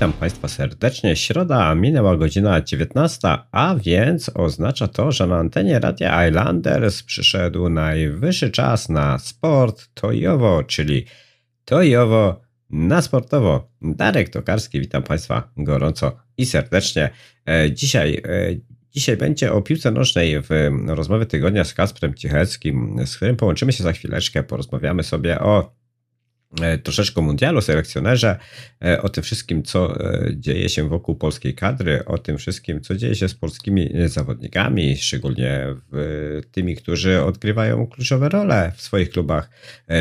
Witam Państwa serdecznie. Środa, minęła godzina 19, a więc oznacza to, że na antenie Radia Islanders przyszedł najwyższy czas na sport tojowo, czyli tojowo na sportowo. Darek Tokarski, witam Państwa gorąco i serdecznie. Dzisiaj będzie o piłce nożnej w rozmowie tygodnia z Kasprem Cicheckim, z którym połączymy się za chwileczkę, porozmawiamy sobie o troszeczkę mundialu, selekcjonerze, o tym wszystkim, co dzieje się wokół polskiej kadry, o tym wszystkim, co dzieje się z polskimi zawodnikami, szczególnie tymi, którzy odgrywają kluczowe role w swoich klubach,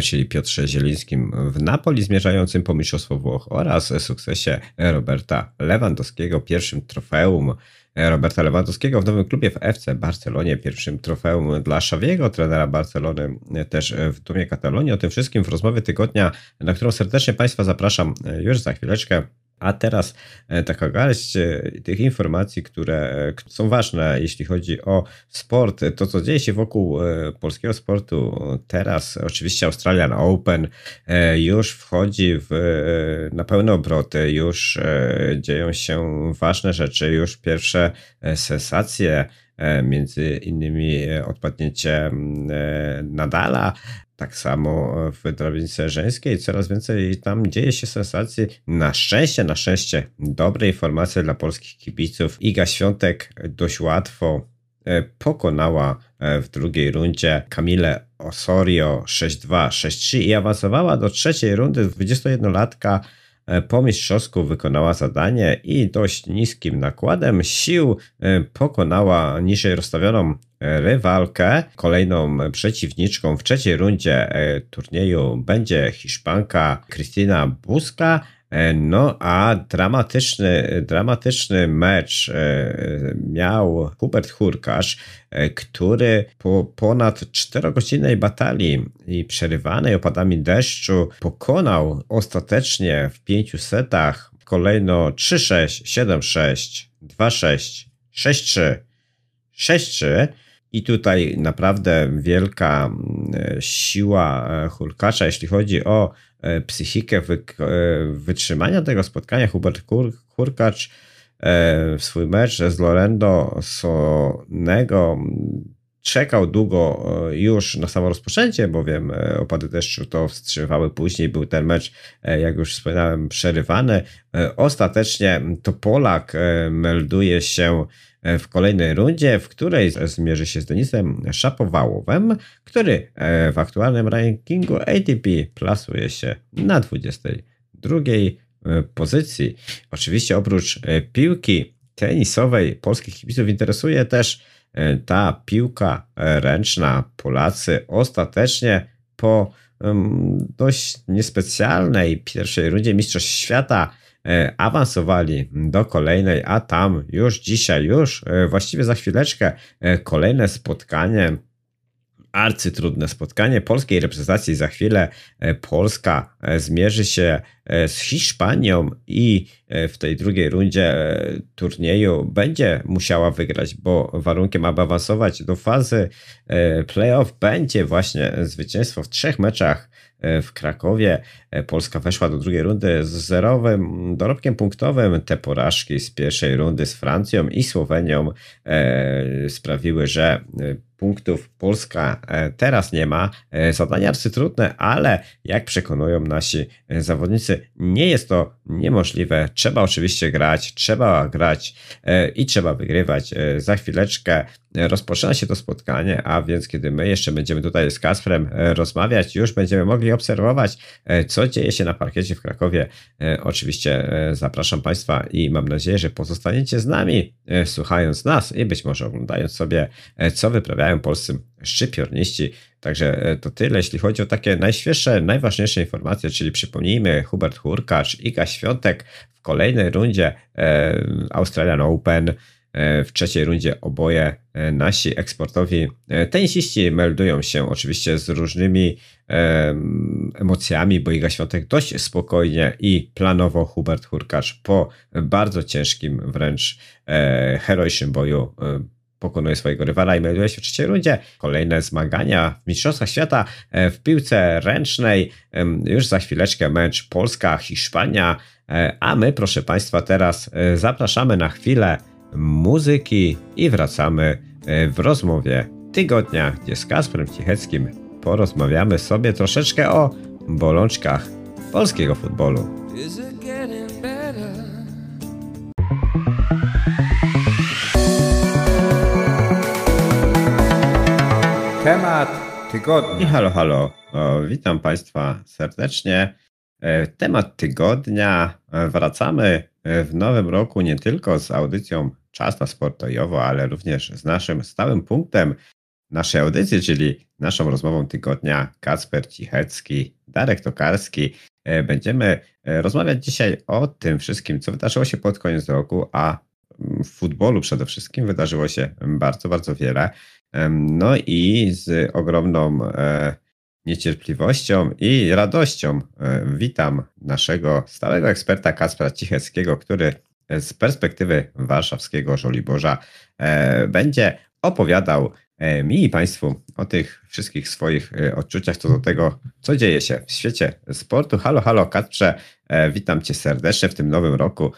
czyli Piotrze Zielińskim w Napoli zmierzającym po mistrzostwo Włoch oraz sukcesie Roberta Lewandowskiego, pierwszym trofeum Roberta Lewandowskiego w nowym klubie w FC Barcelonie, pierwszym trofeum dla Xaviego, trenera Barcelony, też w dumie Katalonii. O tym wszystkim w rozmowie tygodnia, na którą serdecznie Państwa zapraszam już za chwileczkę. A teraz taka garść tych informacji, które są ważne, jeśli chodzi o sport, to co dzieje się wokół polskiego sportu teraz. Oczywiście Australian Open już wchodzi na pełne obroty, już dzieją się ważne rzeczy, już pierwsze sensacje, między innymi odpadnięcie Nadala. Tak samo w drabince żeńskiej coraz więcej tam dzieje się sensacji. Na szczęście dobre informacje dla polskich kibiców. Iga Świątek dość łatwo pokonała w drugiej rundzie Kamilę Osorio 6-2, 6-3 i awansowała do trzeciej rundy. 21-latka po mistrzowsku wykonała zadanie i dość niskim nakładem sił pokonała niżej rozstawioną rywalkę. Kolejną przeciwniczką w trzeciej rundzie turnieju będzie Hiszpanka Cristina Buska. No a dramatyczny mecz miał Hubert Hurkacz, który po ponad 4-godzinnej batalii i przerywanej opadami deszczu pokonał ostatecznie w 5 setach kolejno 3-6, 7-6, 2-6, 6-3, 6-3. I tutaj naprawdę wielka siła Hurkacza, jeśli chodzi o psychikę wytrzymania tego spotkania. Hubert Hurkacz w swój mecz z Lorendo Sonego czekał długo już na samo rozpoczęcie, bowiem opady deszczu to wstrzymywały. Później był ten mecz, jak już wspomniałem, przerywany. Ostatecznie to Polak melduje się w kolejnej rundzie, w której zmierzy się z Denisem Szapowałowem, który w aktualnym rankingu ATP plasuje się na 22 pozycji. Oczywiście oprócz piłki tenisowej polskich kibiców interesuje też ta piłka ręczna. Polacy ostatecznie po dość niespecjalnej pierwszej rundzie Mistrzostw Świata awansowali do kolejnej, a tam już dzisiaj, już właściwie za chwileczkę kolejne spotkanie, arcytrudne spotkanie polskiej reprezentacji. Za chwilę Polska zmierzy się z Hiszpanią i w tej drugiej rundzie turnieju będzie musiała wygrać, bo warunkiem, aby awansować do fazy playoff, będzie właśnie zwycięstwo w 3 meczach w Krakowie. Polska weszła do drugiej rundy z zerowym dorobkiem punktowym. Te porażki z pierwszej rundy z Francją i Słowenią sprawiły, że punktów Polska teraz nie ma. Zadania arcytrudne, ale jak przekonują nasi zawodnicy, nie jest to niemożliwe. Trzeba oczywiście grać, i trzeba wygrywać. Za chwileczkę rozpoczyna się to spotkanie, a więc kiedy my jeszcze będziemy tutaj z Kasprem rozmawiać, już będziemy mogli obserwować, co dzieje się na parkiecie w Krakowie. Oczywiście zapraszam Państwa i mam nadzieję, że pozostaniecie z nami, słuchając nas i być może oglądając sobie, co wyprawiają polscy szczypiorniści. Także to tyle, jeśli chodzi o takie najświeższe, najważniejsze informacje, czyli przypomnijmy, Hubert Hurkacz, Iga Świątek w kolejnej rundzie Australian Open. W trzeciej rundzie oboje nasi eksportowi tenisiści meldują się oczywiście z różnymi emocjami, bo Iga Świątek dość spokojnie i planowo, Hubert Hurkacz po bardzo ciężkim, wręcz heroicznym boju pokonuje swojego rywala i melduje się w trzeciej rundzie. Kolejne zmagania w Mistrzostwach Świata w piłce ręcznej. Już za chwileczkę mecz Polska-Hiszpania. A my, proszę Państwa, teraz zapraszamy na chwilę muzyki i wracamy w rozmowie tygodnia, gdzie z Kasprem Cicheckim porozmawiamy sobie troszeczkę o bolączkach polskiego futbolu. Temat tygodnia. Halo, halo. Witam Państwa serdecznie. Temat tygodnia. Wracamy w nowym roku nie tylko z audycją Czas na Sport Ojowo, ale również z naszym stałym punktem naszej audycji, czyli naszą rozmową tygodnia Kasper Cichecki, Darek Tokarski. Będziemy rozmawiać dzisiaj o tym wszystkim, co wydarzyło się pod koniec roku, a w futbolu przede wszystkim wydarzyło się bardzo, bardzo wiele. No i z ogromną niecierpliwością i radością witam naszego stałego eksperta Kaspra Cicheckiego, który z perspektywy warszawskiego Żoliborza będzie opowiadał mi i Państwu o tych wszystkich swoich odczuciach co do tego, co dzieje się w świecie sportu. Halo, halo Kacprze, witam Cię serdecznie w tym nowym roku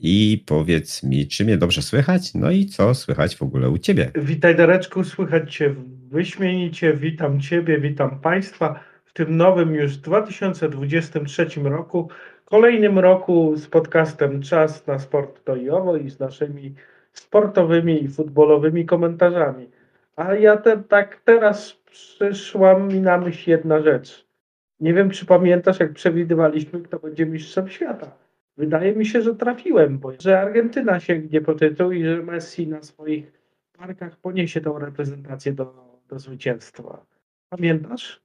i powiedz mi, czy mnie dobrze słychać, no i co słychać w ogóle u Ciebie? Witaj Dareczku, słychać Cię wyśmienicie, witam Ciebie, witam Państwa w tym nowym już 2023 roku, kolejnym roku z podcastem Czas na Sport to i owo i z naszymi sportowymi i futbolowymi komentarzami. A ja tak teraz przyszła mi na myśl jedna rzecz. Nie wiem, czy pamiętasz, jak przewidywaliśmy, kto będzie mistrzem świata. Wydaje mi się, że trafiłem, bo że Argentyna sięgnie po tytuł i że Messi na swoich parkach poniesie tą reprezentację do zwycięstwa. Pamiętasz?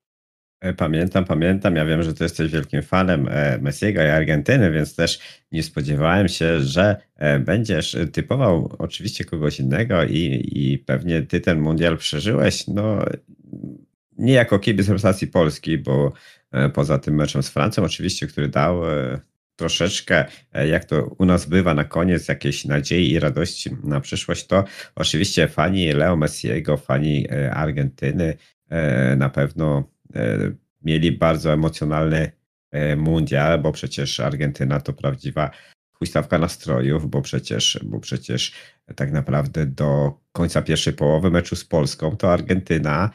Pamiętam. Ja wiem, że ty jesteś wielkim fanem Messiego i Argentyny, więc też nie spodziewałem się, że będziesz typował oczywiście kogoś innego i pewnie ty ten mundial przeżyłeś, no nie jako kibic reprezentacji Polski, bo poza tym meczem z Francją oczywiście, który dał troszeczkę, jak to u nas bywa na koniec, jakiejś nadziei i radości na przyszłość, to oczywiście fani Leo Messiego, fani Argentyny na pewno mieli bardzo emocjonalny mundial, bo przecież Argentyna to prawdziwa huśtawka nastrojów, bo przecież tak naprawdę do końca pierwszej połowy meczu z Polską to Argentyna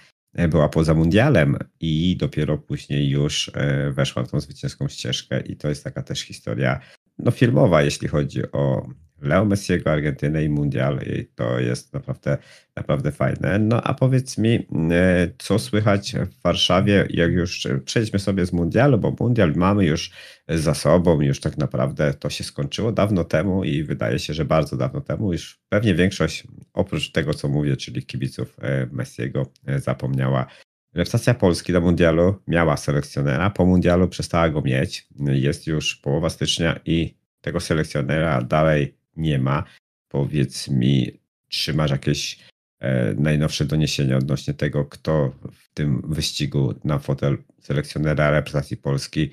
była poza mundialem i dopiero później już weszła w tą zwycięską ścieżkę i to jest taka też historia filmowa, jeśli chodzi o Leo Messiego, Argentynę i mundial i to jest naprawdę, naprawdę fajne. No a powiedz mi, co słychać w Warszawie, jak już przejdźmy sobie z mundialu, bo mundial mamy już za sobą, już tak naprawdę to się skończyło dawno temu i wydaje się, że bardzo dawno temu, już pewnie większość oprócz tego, co mówię, czyli kibiców Messiego zapomniała. Reprezentacja Polski do mundialu miała selekcjonera, po mundialu przestała go mieć, jest już połowa stycznia i tego selekcjonera dalej nie ma. Powiedz mi, czy masz jakieś najnowsze doniesienia odnośnie tego, kto w tym wyścigu na fotel selekcjonera reprezentacji Polski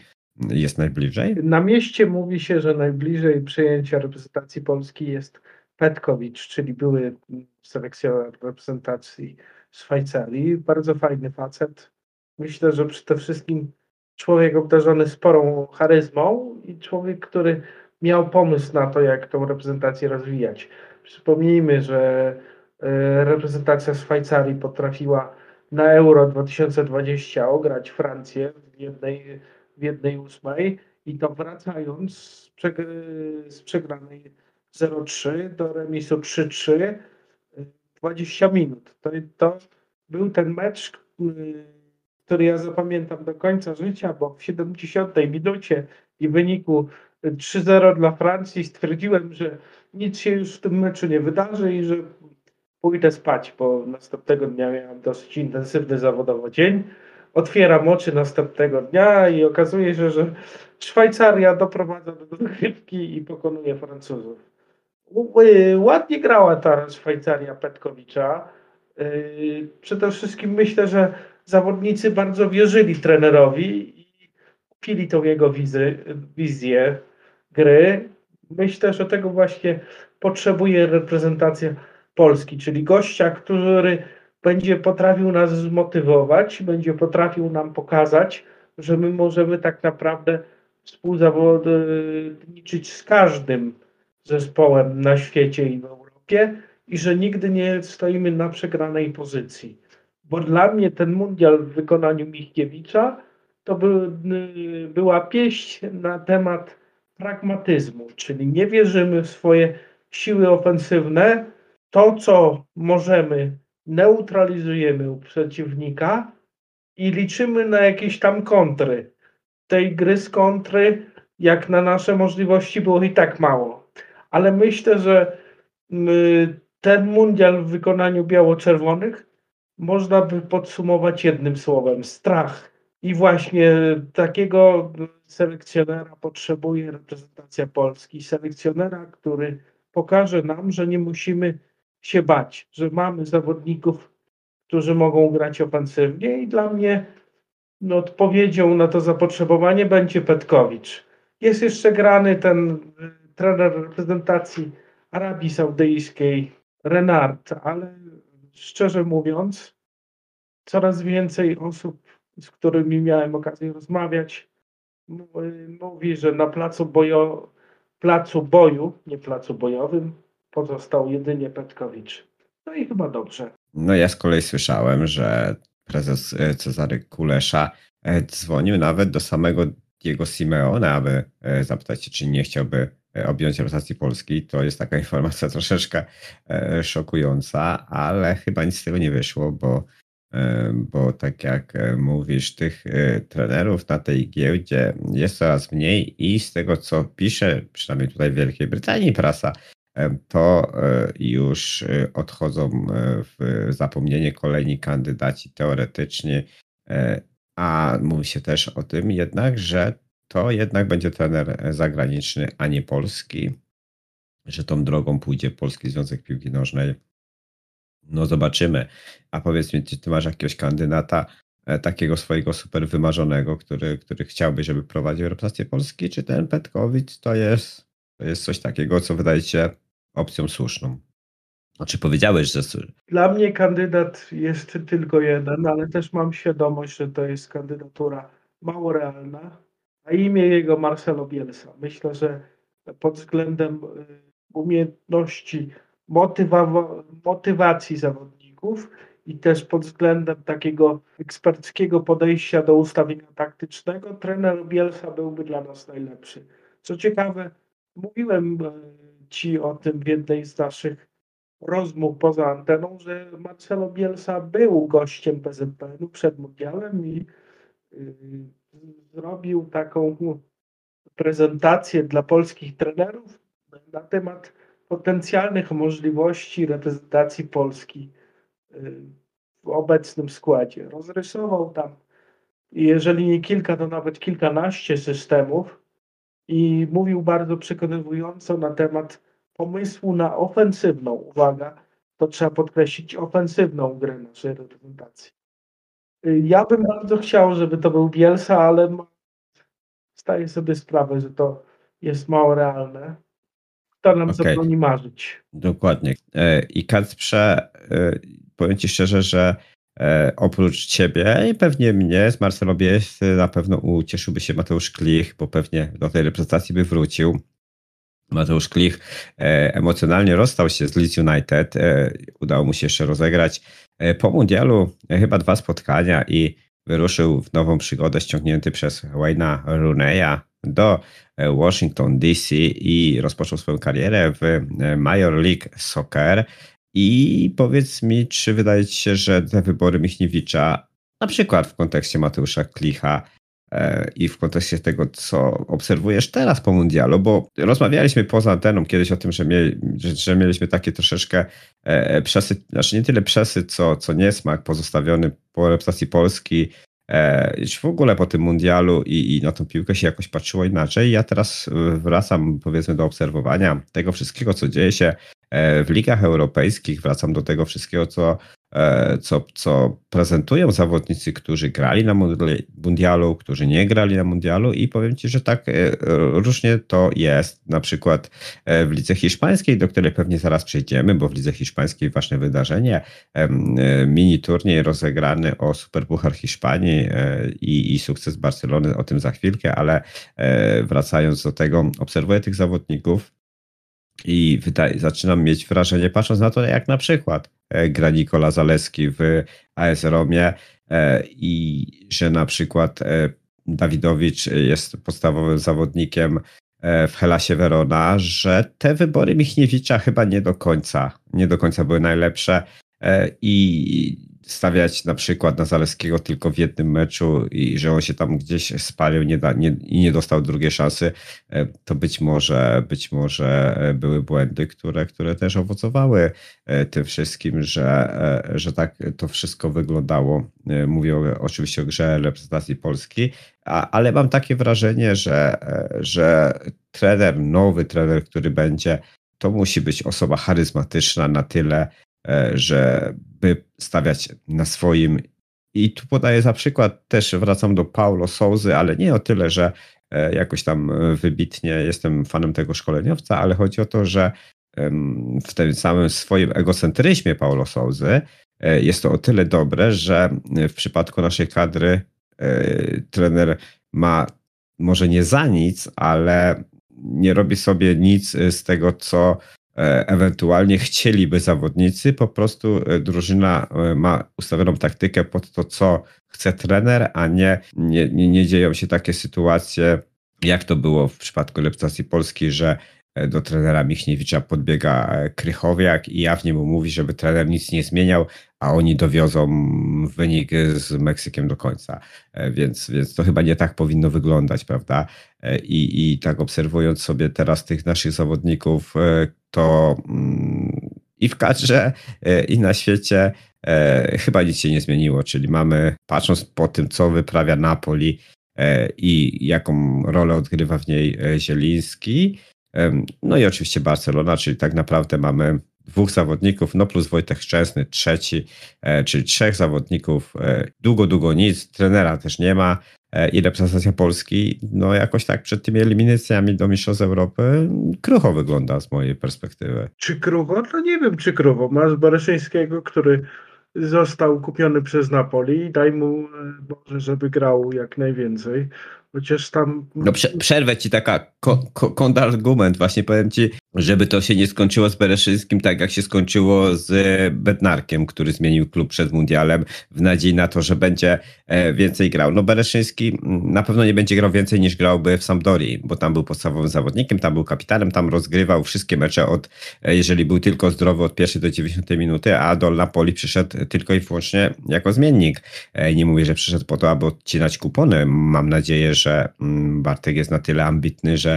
jest najbliżej? Na mieście mówi się, że najbliżej przejęcia reprezentacji Polski jest Petković, czyli były selekcjoner reprezentacji Szwajcarii. Bardzo fajny facet. Myślę, że przede wszystkim człowiek obdarzony sporą charyzmą i człowiek, który miał pomysł na to, jak tą reprezentację rozwijać. Przypomnijmy, że reprezentacja Szwajcarii potrafiła na Euro 2020 ograć Francję w 1/8 i to wracając z przegranej 0-3 do remisu 3-3 20 minut. To był ten mecz, który ja zapamiętam do końca życia, bo w 70 minucie i w wyniku 3-0 dla Francji stwierdziłem, że nic się już w tym meczu nie wydarzy i że pójdę spać, bo następnego dnia miałem dosyć intensywny zawodowo dzień. Otwieram oczy następnego dnia i okazuje się, że Szwajcaria doprowadza do dogrywki i pokonuje Francuzów. Ładnie grała ta Szwajcaria Petkowicza. Przede wszystkim myślę, że zawodnicy bardzo wierzyli trenerowi i kupili tą jego wizję gry. Myślę, że tego właśnie potrzebuje reprezentacja Polski, czyli gościa, który będzie potrafił nas zmotywować, będzie potrafił nam pokazać, że my możemy tak naprawdę współzawodniczyć z każdym zespołem na świecie i w Europie i że nigdy nie stoimy na przegranej pozycji. Bo dla mnie ten mundial w wykonaniu Michniewicza to była pieść na temat pragmatyzmu, czyli nie wierzymy w swoje siły ofensywne, to co możemy neutralizujemy u przeciwnika i liczymy na jakieś tam kontry. Tej gry z kontry jak na nasze możliwości było i tak mało. Ale myślę, że ten mundial w wykonaniu biało-czerwonych można by podsumować jednym słowem: strach. I właśnie takiego selekcjonera potrzebuje reprezentacja Polski. Selekcjonera, który pokaże nam, że nie musimy się bać, że mamy zawodników, którzy mogą grać ofensywnie i dla mnie odpowiedzią na to zapotrzebowanie będzie Petković. Jest jeszcze grany ten trener reprezentacji Arabii Saudyjskiej, Renard, ale szczerze mówiąc, coraz więcej osób, z którymi miałem okazję rozmawiać, mówi, że na placu boju, nie placu bojowym, pozostał jedynie Petković. No i chyba dobrze. No ja z kolei słyszałem, że prezes Cezary Kulesza dzwonił nawet do samego Diego Simeona, aby zapytać się, czy nie chciałby objąć reprezentacji Polski. To jest taka informacja troszeczkę szokująca, ale chyba nic z tego nie wyszło, bo tak jak mówisz, tych trenerów na tej giełdzie jest coraz mniej i z tego, co pisze, przynajmniej tutaj w Wielkiej Brytanii prasa, to już odchodzą w zapomnienie kolejni kandydaci teoretycznie, a mówi się też o tym jednak, że to jednak będzie trener zagraniczny, a nie polski, że tą drogą pójdzie Polski Związek Piłki Nożnej. No zobaczymy. A powiedz mi, czy ty masz jakiegoś kandydata takiego swojego super wymarzonego, który chciałby, żeby prowadził reprezentację Polski, czy ten Petković to jest coś takiego, co wydaje się opcją słuszną? Znaczy powiedziałeś, że... Dla mnie kandydat jest tylko jeden, ale też mam świadomość, że to jest kandydatura mało realna, a imię jego Marcelo Bielsa. Myślę, że pod względem umiejętności, motywacji zawodników i też pod względem takiego eksperckiego podejścia do ustawienia taktycznego, trener Bielsa byłby dla nas najlepszy. Co ciekawe, mówiłem Ci o tym w jednej z naszych rozmów poza anteną, że Marcelo Bielsa był gościem PZPN-u przed mundialem i zrobił taką prezentację dla polskich trenerów na temat potencjalnych możliwości reprezentacji Polski w obecnym składzie. Rozrysował tam, jeżeli nie kilka, to nawet kilkanaście systemów, i mówił bardzo przekonywująco na temat pomysłu na ofensywną, uwaga, to trzeba podkreślić, ofensywną grę naszej reprezentacji. Ja bym bardzo chciał, żeby to był Bielsa, ale zdaję sobie sprawę, że to jest mało realne. To nam zabroni marzyć. Dokładnie. I Kacprze, powiem Ci szczerze, że oprócz Ciebie i pewnie mnie z Marcelo Bielsy na pewno ucieszyłby się Mateusz Klich, bo pewnie do tej reprezentacji by wrócił. Mateusz Klich emocjonalnie rozstał się z Leeds United, udało mu się jeszcze rozegrać po mundialu chyba 2 spotkania i wyruszył w nową przygodę ściągnięty przez Wayne'a Rooneya do Washington DC i rozpoczął swoją karierę w Major League Soccer. I powiedz mi, czy wydaje Ci się, że te wybory Michniewicza, na przykład w kontekście Mateusza Klicha i w kontekście tego, co obserwujesz teraz po mundialu, bo rozmawialiśmy poza anteną kiedyś o tym, że mieliśmy takie troszeczkę przesyt, znaczy nie tyle przesyt, co niesmak pozostawiony po reprezentacji Polski, już w ogóle po tym mundialu i na tą piłkę się jakoś patrzyło inaczej. Ja teraz wracam, powiedzmy, do obserwowania tego wszystkiego, co dzieje się w ligach europejskich, wracam do tego wszystkiego, co co prezentują zawodnicy, którzy grali na mundialu, którzy nie grali na mundialu, i powiem Ci, że tak różnie to jest. Na przykład w lidze hiszpańskiej, do której pewnie zaraz przejdziemy, bo w lidze hiszpańskiej ważne wydarzenie, mini turniej rozegrany o Superpuchar Hiszpanii i sukces Barcelony, o tym za chwilkę, ale wracając do tego, obserwuję tych zawodników i zaczynam mieć wrażenie, patrząc na to, jak na przykład gra Nikola Zalewski w AS Romie i że na przykład Dawidowicz jest podstawowym zawodnikiem w Helasie Verona, że te wybory Michniewicza chyba nie do końca były najlepsze i stawiać na przykład na Zalewskiego tylko w jednym meczu i że on się tam gdzieś spalił i nie dostał drugiej szansy, to być może były błędy, które też owocowały tym wszystkim, że tak to wszystko wyglądało. Mówię oczywiście o grze reprezentacji Polski, ale mam takie wrażenie, że nowy trener, który będzie, to musi być osoba charyzmatyczna na tyle, żeby stawiać na swoim. I tu podaję za przykład, też wracam do Paulo Souzy, ale nie o tyle, że jakoś tam wybitnie jestem fanem tego szkoleniowca, ale chodzi o to, że w tym samym swoim egocentryzmie Paulo Souzy jest to o tyle dobre, że w przypadku naszej kadry trener ma może nie za nic, ale nie robi sobie nic z tego, co ewentualnie chcieliby zawodnicy. Po prostu drużyna ma ustawioną taktykę pod to, co chce trener, a nie dzieją się takie sytuacje, jak to było w przypadku reprezentacji Polski, że do trenera Michniewicza podbiega Krychowiak i jawnie mu mówi, żeby trener nic nie zmieniał, a oni dowiozą wynik z Meksykiem do końca. Więc to chyba nie tak powinno wyglądać, prawda? I tak obserwując sobie teraz tych naszych zawodników, to i w kadrze, i na świecie chyba nic się nie zmieniło. Czyli mamy, patrząc po tym, co wyprawia Napoli i jaką rolę odgrywa w niej Zieliński, no i oczywiście Barcelona, czyli tak naprawdę mamy dwóch zawodników, no plus Wojtek Szczęsny, trzeci, czyli trzech zawodników, długo nic, trenera też nie ma i reprezentacja Polski, no jakoś tak przed tymi eliminacjami do Mistrzostw Europy krucho wygląda z mojej perspektywy. Czy krucho? No nie wiem, czy krucho. Masz Bereszyńskiego, który został kupiony przez Napoli i daj mu Boże, żeby grał jak najwięcej. Chociaż tam... No przerwę Ci taka kontrargument, właśnie powiem Ci, żeby to się nie skończyło z Bereszyńskim tak jak się skończyło z Bednarkiem, który zmienił klub przed mundialem w nadziei na to, że będzie więcej grał. No Bereszyński na pewno nie będzie grał więcej niż grałby w Sampdorii, bo tam był podstawowym zawodnikiem, tam był kapitanem, tam rozgrywał wszystkie mecze jeżeli był tylko zdrowy, od pierwszej do 90 minuty, a do Napoli przyszedł tylko i wyłącznie jako zmiennik. Nie mówię, że przyszedł po to, aby odcinać kupony. Mam nadzieję, że Bartek jest na tyle ambitny, że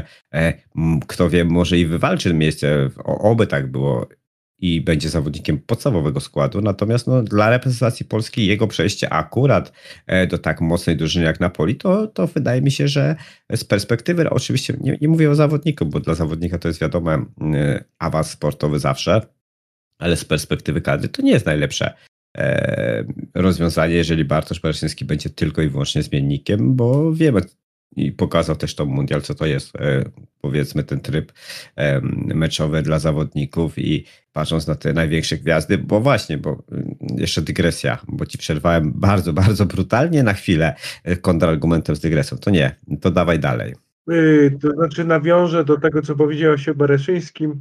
kto wie, może i wywalczy miejsce, oby tak było, i będzie zawodnikiem podstawowego składu. Natomiast no, dla reprezentacji Polski jego przejście akurat do tak mocnej drużyny jak Napoli, to wydaje mi się, że z perspektywy, oczywiście nie mówię o zawodniku, bo dla zawodnika to jest wiadomo awans sportowy zawsze, ale z perspektywy kadry to nie jest najlepsze rozwiązanie, jeżeli Bartosz Bereszyński będzie tylko i wyłącznie zmiennikiem, bo wiemy, i pokazał też to mundial, co to jest, powiedzmy, ten tryb meczowy dla zawodników, i patrząc na te największe gwiazdy, bo jeszcze dygresja, bo Ci przerwałem bardzo, bardzo brutalnie na chwilę kontrargumentem z dygresją, to nie, to dawaj dalej. To znaczy nawiążę do tego, co powiedziałeś o Bereszyńskim.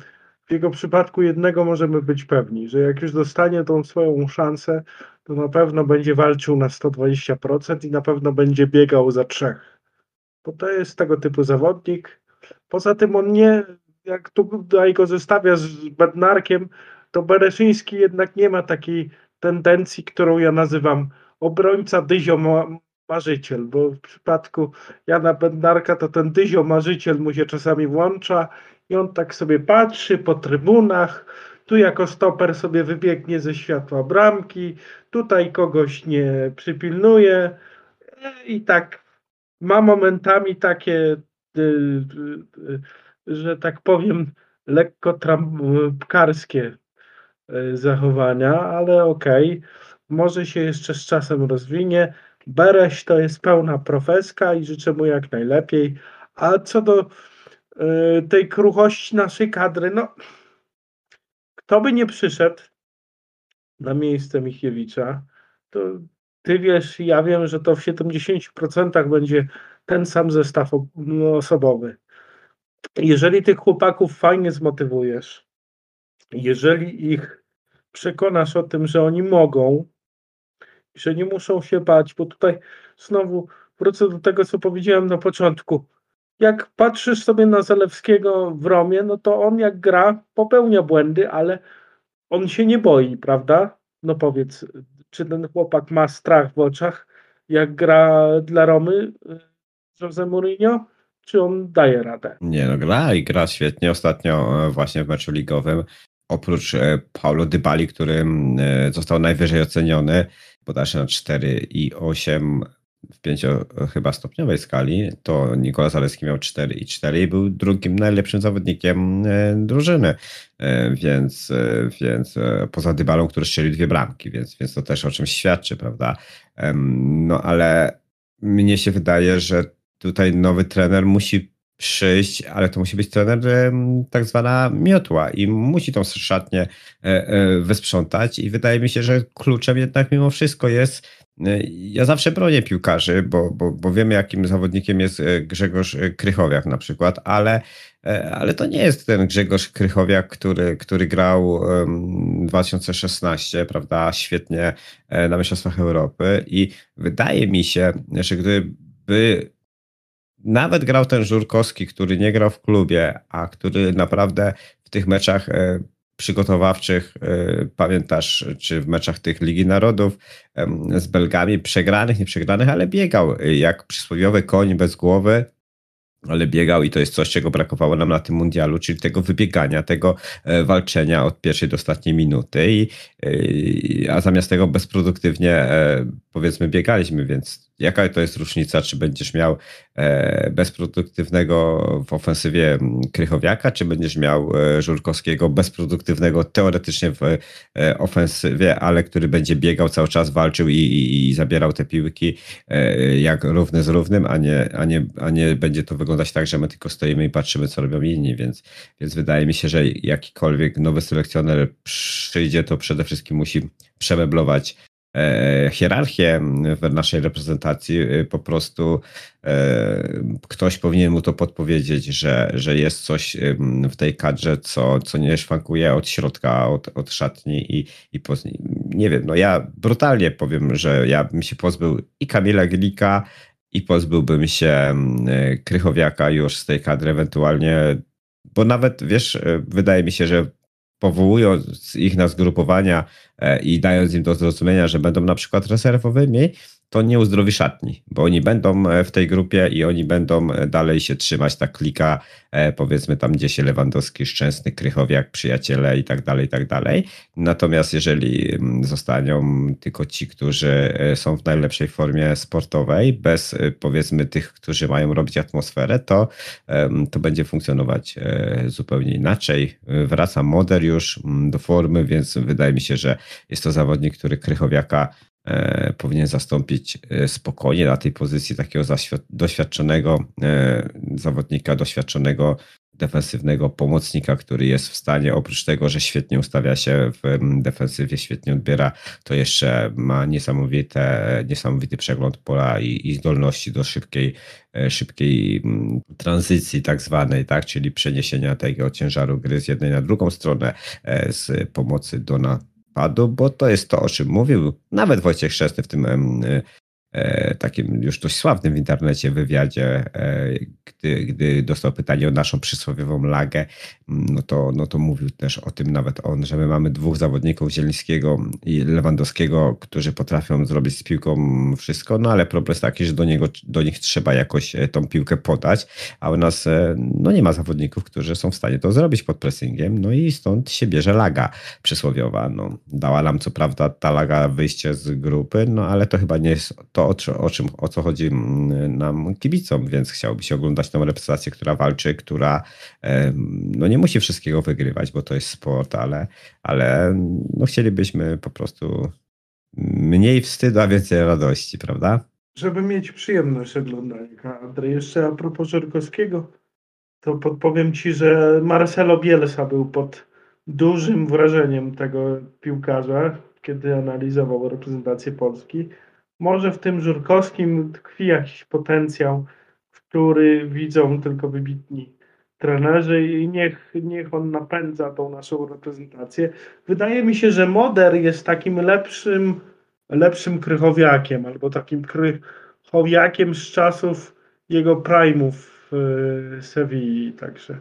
W jego przypadku jednego możemy być pewni, że jak już dostanie tą swoją szansę, to na pewno będzie walczył na 120% i na pewno będzie biegał za trzech. Bo to jest tego typu zawodnik. Poza tym on nie, jak tutaj go zestawia z Bednarkiem, to Bereszyński jednak nie ma takiej tendencji, którą ja nazywam obrońca dyzio-marzyciel, bo w przypadku Jana Bednarka to ten dyzio-marzyciel mu się czasami włącza. I on tak sobie patrzy po trybunach, tu jako stoper sobie wybiegnie ze światła bramki, tutaj kogoś nie przypilnuje i tak ma momentami takie, że tak powiem, lekko trampkarskie zachowania, ale okej, może się jeszcze z czasem rozwinie. Bereś to jest pełna profeska i życzę mu jak najlepiej. A co do tej kruchości naszej kadry, no kto by nie przyszedł na miejsce Michniewicza, to ty wiesz, ja wiem, że to w 70% będzie ten sam zestaw osobowy. Jeżeli tych chłopaków fajnie zmotywujesz, jeżeli ich przekonasz o tym, że oni mogą, że nie muszą się bać, bo tutaj znowu wrócę do tego, co powiedziałem na początku. Jak patrzysz sobie na Zalewskiego w Romie, no to on jak gra, popełnia błędy, ale on się nie boi, prawda? No powiedz, czy ten chłopak ma strach w oczach, jak gra dla Romy José Mourinho? Czy on daje radę? Nie, no gra i gra świetnie. Ostatnio właśnie w meczu ligowym, oprócz Paulo Dybali, który został najwyżej oceniony, bodajże na 4,8 w 5-stopniowej skali, to Nikola Zalewski miał 4,4 i był drugim najlepszym zawodnikiem drużyny, więc poza Dybalą, który strzelił 2 bramki, więc to też o czymś świadczy, prawda? No ale mnie się wydaje, że tutaj nowy trener musi przyjść, ale to musi być trener tak zwana miotła i musi tą szatnię wysprzątać i wydaje mi się, że kluczem jednak mimo wszystko jest, ja zawsze bronię piłkarzy, bo wiemy jakim zawodnikiem jest Grzegorz Krychowiak na przykład, ale to nie jest ten Grzegorz Krychowiak, który grał 2016, prawda, świetnie na Mistrzostwach Europy i wydaje mi się, że gdyby nawet grał ten Żurkowski, który nie grał w klubie, a który naprawdę w tych meczach przygotowawczych, pamiętasz, czy w meczach tych Ligi Narodów z Belgami, przegranych, nieprzegranych, ale biegał jak przysłowiowy koń bez głowy, ale biegał i to jest coś, czego brakowało nam na tym mundialu, czyli tego wybiegania, tego walczenia od pierwszej do ostatniej minuty, a zamiast tego bezproduktywnie powiedzmy biegaliśmy, więc jaka to jest różnica, czy będziesz miał bezproduktywnego w ofensywie Krychowiaka, czy będziesz miał Żurkowskiego bezproduktywnego teoretycznie w ofensywie, ale który będzie biegał cały czas, walczył i zabierał te piłki jak równy z równym, a nie będzie to wyglądać tak, że my tylko stoimy i patrzymy, co robią inni, więc wydaje mi się, że jakikolwiek nowy selekcjoner przyjdzie, to przede wszystkim musi przemeblować hierarchię w naszej reprezentacji, po prostu ktoś powinien mu to podpowiedzieć, że jest coś w tej kadrze, co nie szwankuje od środka, od szatni i nie wiem, no ja brutalnie powiem, że ja bym się pozbył i Kamila Glika i pozbyłbym się Krychowiaka już z tej kadry ewentualnie, bo nawet wiesz, wydaje mi się, że powołując ich na zgrupowania i dając im do zrozumienia, że będą na przykład rezerwowymi, to nie uzdrowi szatni, bo oni będą w tej grupie i oni będą dalej się trzymać, ta klika, powiedzmy tam, gdzie się Lewandowski, Szczęsny, Krychowiak, przyjaciele i tak dalej. Natomiast jeżeli zostaną tylko ci, którzy są w najlepszej formie sportowej, bez powiedzmy tych, którzy mają robić atmosferę, to będzie funkcjonować zupełnie inaczej. Wraca Moder już do formy, więc wydaje mi się, że jest to zawodnik, który Krychowiaka powinien zastąpić spokojnie na tej pozycji takiego doświadczonego zawodnika, doświadczonego defensywnego pomocnika, który jest w stanie, oprócz tego, że świetnie ustawia się w defensywie, świetnie odbiera, to jeszcze ma niesamowity przegląd pola i zdolności do szybkiej tranzycji tak zwanej, tak? Czyli przeniesienia tego ciężaru gry z jednej na drugą stronę, z pomocy do napadu, bo to jest to, o czym mówił nawet Wojciech Szczęsny w tym takim już dość sławnym w internecie wywiadzie, gdy dostał pytanie o naszą przysłowiową lagę, no to mówił też o tym nawet on, że my mamy dwóch zawodników, Zielińskiego i Lewandowskiego, którzy potrafią zrobić z piłką wszystko, no ale problem jest taki, że do nich trzeba jakoś tą piłkę podać, a u nas no nie ma zawodników, którzy są w stanie to zrobić pod pressingiem, no i stąd się bierze laga przysłowiowa. No, dała nam co prawda ta laga wyjście z grupy, no ale to chyba nie jest to, o co chodzi nam kibicom, więc chciałoby się oglądać tą reprezentację, która walczy, która no nie musi wszystkiego wygrywać, bo to jest sport, ale no chcielibyśmy po prostu mniej wstydu, a więcej radości, prawda? Żeby mieć przyjemność oglądania. Andrzej, jeszcze a propos Żyrkowskiego, to podpowiem Ci, że Marcelo Bielsa był pod dużym wrażeniem tego piłkarza, kiedy analizował reprezentację Polski. Może w tym Żurkowskim tkwi jakiś potencjał, który widzą tylko wybitni trenerzy i niech on napędza tą naszą reprezentację. Wydaje mi się, że Moder jest takim lepszym Krychowiakiem, albo takim Krychowiakiem z czasów jego prime'ów w Sewilli. Także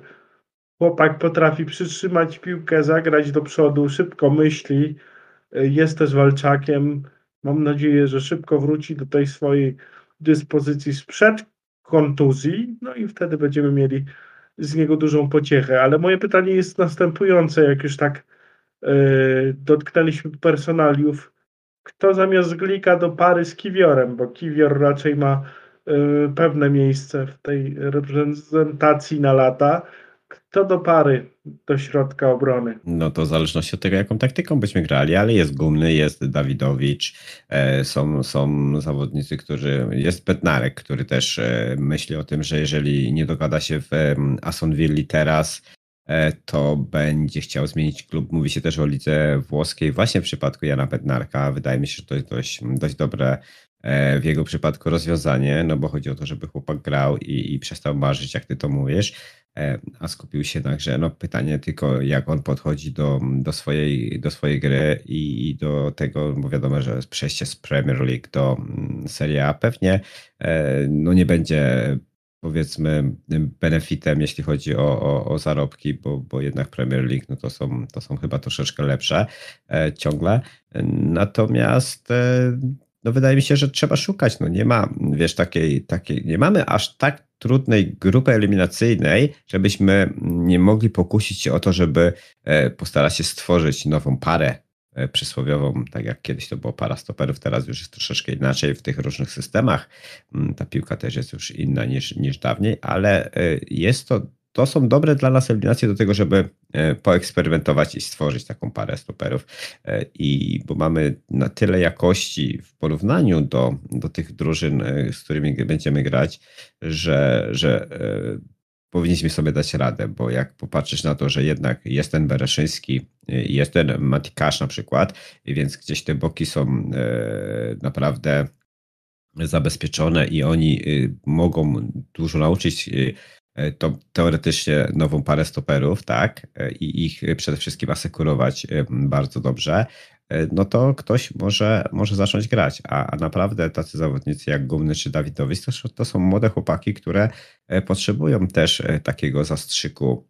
chłopak potrafi przytrzymać piłkę, zagrać do przodu, szybko myśli, jest też walczakiem. Mam nadzieję, że szybko wróci do tej swojej dyspozycji sprzed kontuzji, no i wtedy będziemy mieli z niego dużą pociechę. Ale moje pytanie jest następujące, jak już tak dotknęliśmy personaliów. Kto zamiast Glika do pary z Kiwiorem, bo Kiwior raczej ma pewne miejsce w tej reprezentacji na lata. Kto do pary, do środka obrony? No to w zależności od tego, jaką taktyką byśmy grali, ale jest Gumny, jest Dawidowicz, są zawodnicy, którzy... Jest Bednarek, który też myśli o tym, że jeżeli nie dogada się w Aston Villi teraz, to będzie chciał zmienić klub. Mówi się też o lidze włoskiej właśnie w przypadku Jana Bednarka. Wydaje mi się, że to jest dość dobre w jego przypadku rozwiązanie, no bo chodzi o to, żeby chłopak grał i przestał marzyć, jak ty to mówisz, a skupił się na grze. No pytanie tylko, jak on podchodzi do swojej gry i do tego, bo wiadomo, że przejście z Premier League do Serie A pewnie no nie będzie, powiedzmy, benefitem, jeśli chodzi o zarobki, bo jednak Premier League no to są chyba troszeczkę lepsze ciągle. Natomiast no wydaje mi się, że trzeba szukać. No nie ma, wiesz, nie mamy aż tak trudnej grupy eliminacyjnej, żebyśmy nie mogli pokusić się o to, żeby postarać się stworzyć nową parę przysłowiową, tak jak kiedyś to było para stoperów, teraz już jest troszeczkę inaczej w tych różnych systemach. Ta piłka też jest już inna niż dawniej, ale to są dobre dla nas eliminacje do tego, żeby poeksperymentować i stworzyć taką parę stoperów. Bo mamy na tyle jakości w porównaniu do tych drużyn, z którymi będziemy grać, że powinniśmy sobie dać radę, bo jak popatrzysz na to, że jednak jest ten Bereszyński, jest ten Matikasz na przykład, więc gdzieś te boki są naprawdę zabezpieczone i oni mogą dużo nauczyć to teoretycznie nową parę stoperów, tak, i ich przede wszystkim asekurować bardzo dobrze, no to ktoś może zacząć grać, a naprawdę tacy zawodnicy jak Gumny czy Dawidowicz to są młode chłopaki, które potrzebują też takiego zastrzyku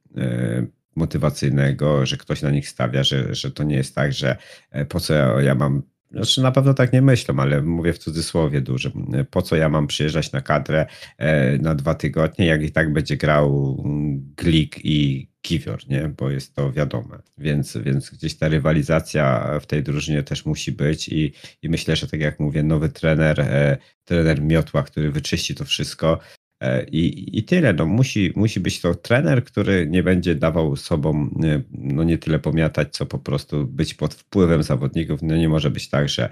motywacyjnego, że ktoś na nich stawia, że to nie jest tak, że po co ja mam, znaczy na pewno tak nie myślą, ale mówię w cudzysłowie dużym. Po co ja mam przyjeżdżać na kadrę na 2 tygodnie, jak i tak będzie grał Glik i Kiwior, nie? Bo jest to wiadome. Więc gdzieś ta rywalizacja w tej drużynie też musi być i myślę, że tak jak mówię, nowy trener miotła, który wyczyści to wszystko i tyle. No musi być to trener, który nie będzie dawał sobą no nie tyle pomiatać, co po prostu być pod wpływem zawodników. No nie może być tak, że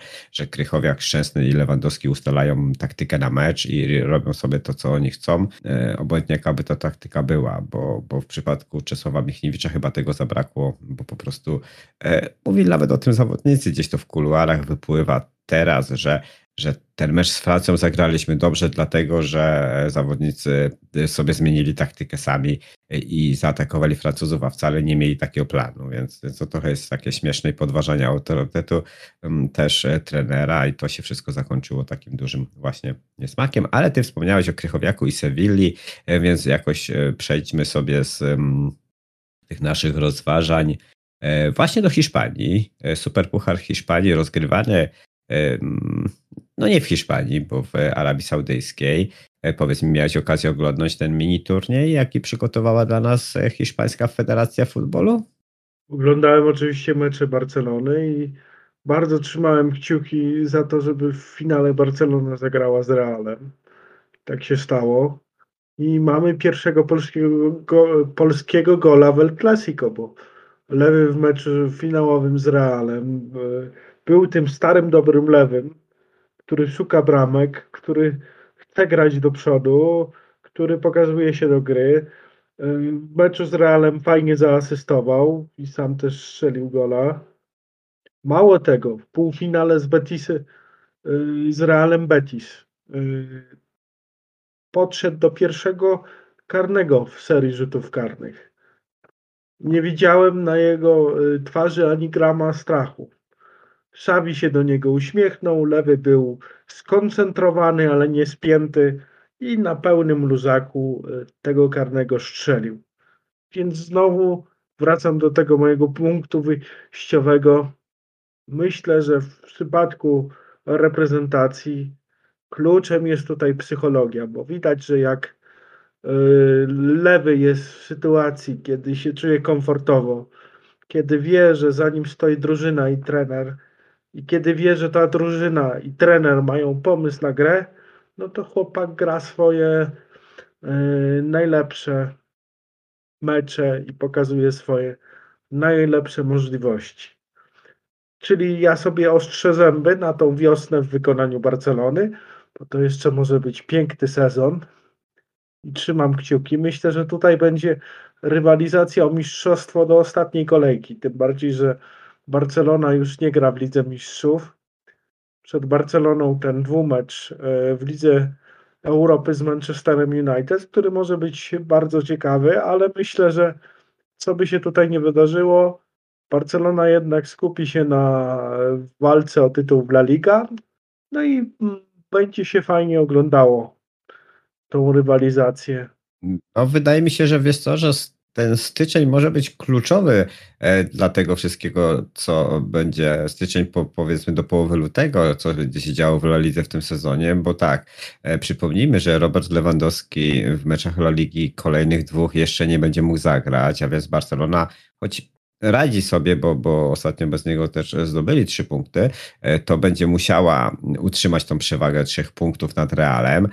Krychowiak, Szczęsny i Lewandowski ustalają taktykę na mecz i robią sobie to, co oni chcą, obojętnie jakaby ta taktyka była, bo w przypadku Czesława Michniewicza chyba tego zabrakło, bo po prostu mówili nawet o tym zawodnicy, gdzieś to w kuluarach wypływa teraz, że ten mecz z Francją zagraliśmy dobrze, dlatego że zawodnicy sobie zmienili taktykę sami i zaatakowali Francuzów, a wcale nie mieli takiego planu, więc to trochę jest takie śmieszne i podważanie autorytetu też trenera i to się wszystko zakończyło takim dużym właśnie niesmakiem, ale ty wspomniałeś o Krychowiaku i Sewilli, więc jakoś przejdźmy sobie z tych naszych rozważań właśnie do Hiszpanii. Superpuchar Hiszpanii rozgrywany no nie w Hiszpanii, bo w Arabii Saudyjskiej. Powiedz mi, miałeś okazję oglądać ten mini turniej, jaki przygotowała dla nas hiszpańska Federacja Futbolu? Oglądałem oczywiście mecze Barcelony i Bardzo trzymałem kciuki za to, żeby w finale Barcelona zagrała z Realem. Tak się stało. I mamy pierwszego polskiego gola w El Clasico, bo lewy w meczu finałowym z Realem był tym starym, dobrym lewym, który szuka bramek, który chce grać do przodu, który pokazuje się do gry. W meczu z Realem fajnie zaasystował i sam też strzelił gola. Mało tego, w półfinale z Realem Betis podszedł do pierwszego karnego w serii rzutów karnych. Nie widziałem na jego twarzy ani grama strachu. Xavi się do niego uśmiechnął, lewy był skoncentrowany, ale nie spięty i na pełnym luzaku tego karnego strzelił. Więc znowu wracam do tego mojego punktu wyjściowego. Myślę, że w przypadku reprezentacji kluczem jest tutaj psychologia, bo widać, że jak lewy jest w sytuacji, kiedy się czuje komfortowo, kiedy wie, że za nim stoi drużyna i trener, i kiedy wie, że ta drużyna i trener mają pomysł na grę, no to chłopak gra swoje najlepsze mecze i pokazuje swoje najlepsze możliwości. Czyli ja sobie ostrzę zęby na tą wiosnę w wykonaniu Barcelony, bo to jeszcze może być piękny sezon i trzymam kciuki. Myślę, że tutaj będzie rywalizacja o mistrzostwo do ostatniej kolejki, tym bardziej, że Barcelona już nie gra w Lidze Mistrzów. Przed Barceloną ten dwumecz w Lidze Europy z Manchesterem United, który może być bardzo ciekawy, ale myślę, że co by się tutaj nie wydarzyło, Barcelona jednak skupi się na walce o tytuł La Liga, no i będzie się fajnie oglądało tą rywalizację. No, wydaje mi się, że wiesz co, że ten styczeń może być kluczowy dla tego wszystkiego, co będzie styczeń powiedzmy do połowy lutego, co będzie się działo w La Lidze w tym sezonie, bo tak, przypomnijmy, że Robert Lewandowski w meczach La Ligi kolejnych dwóch jeszcze nie będzie mógł zagrać, a więc Barcelona, choć radzi sobie, bo ostatnio bez niego też zdobyli 3 punkty, to będzie musiała utrzymać tą przewagę 3 punktów nad Realem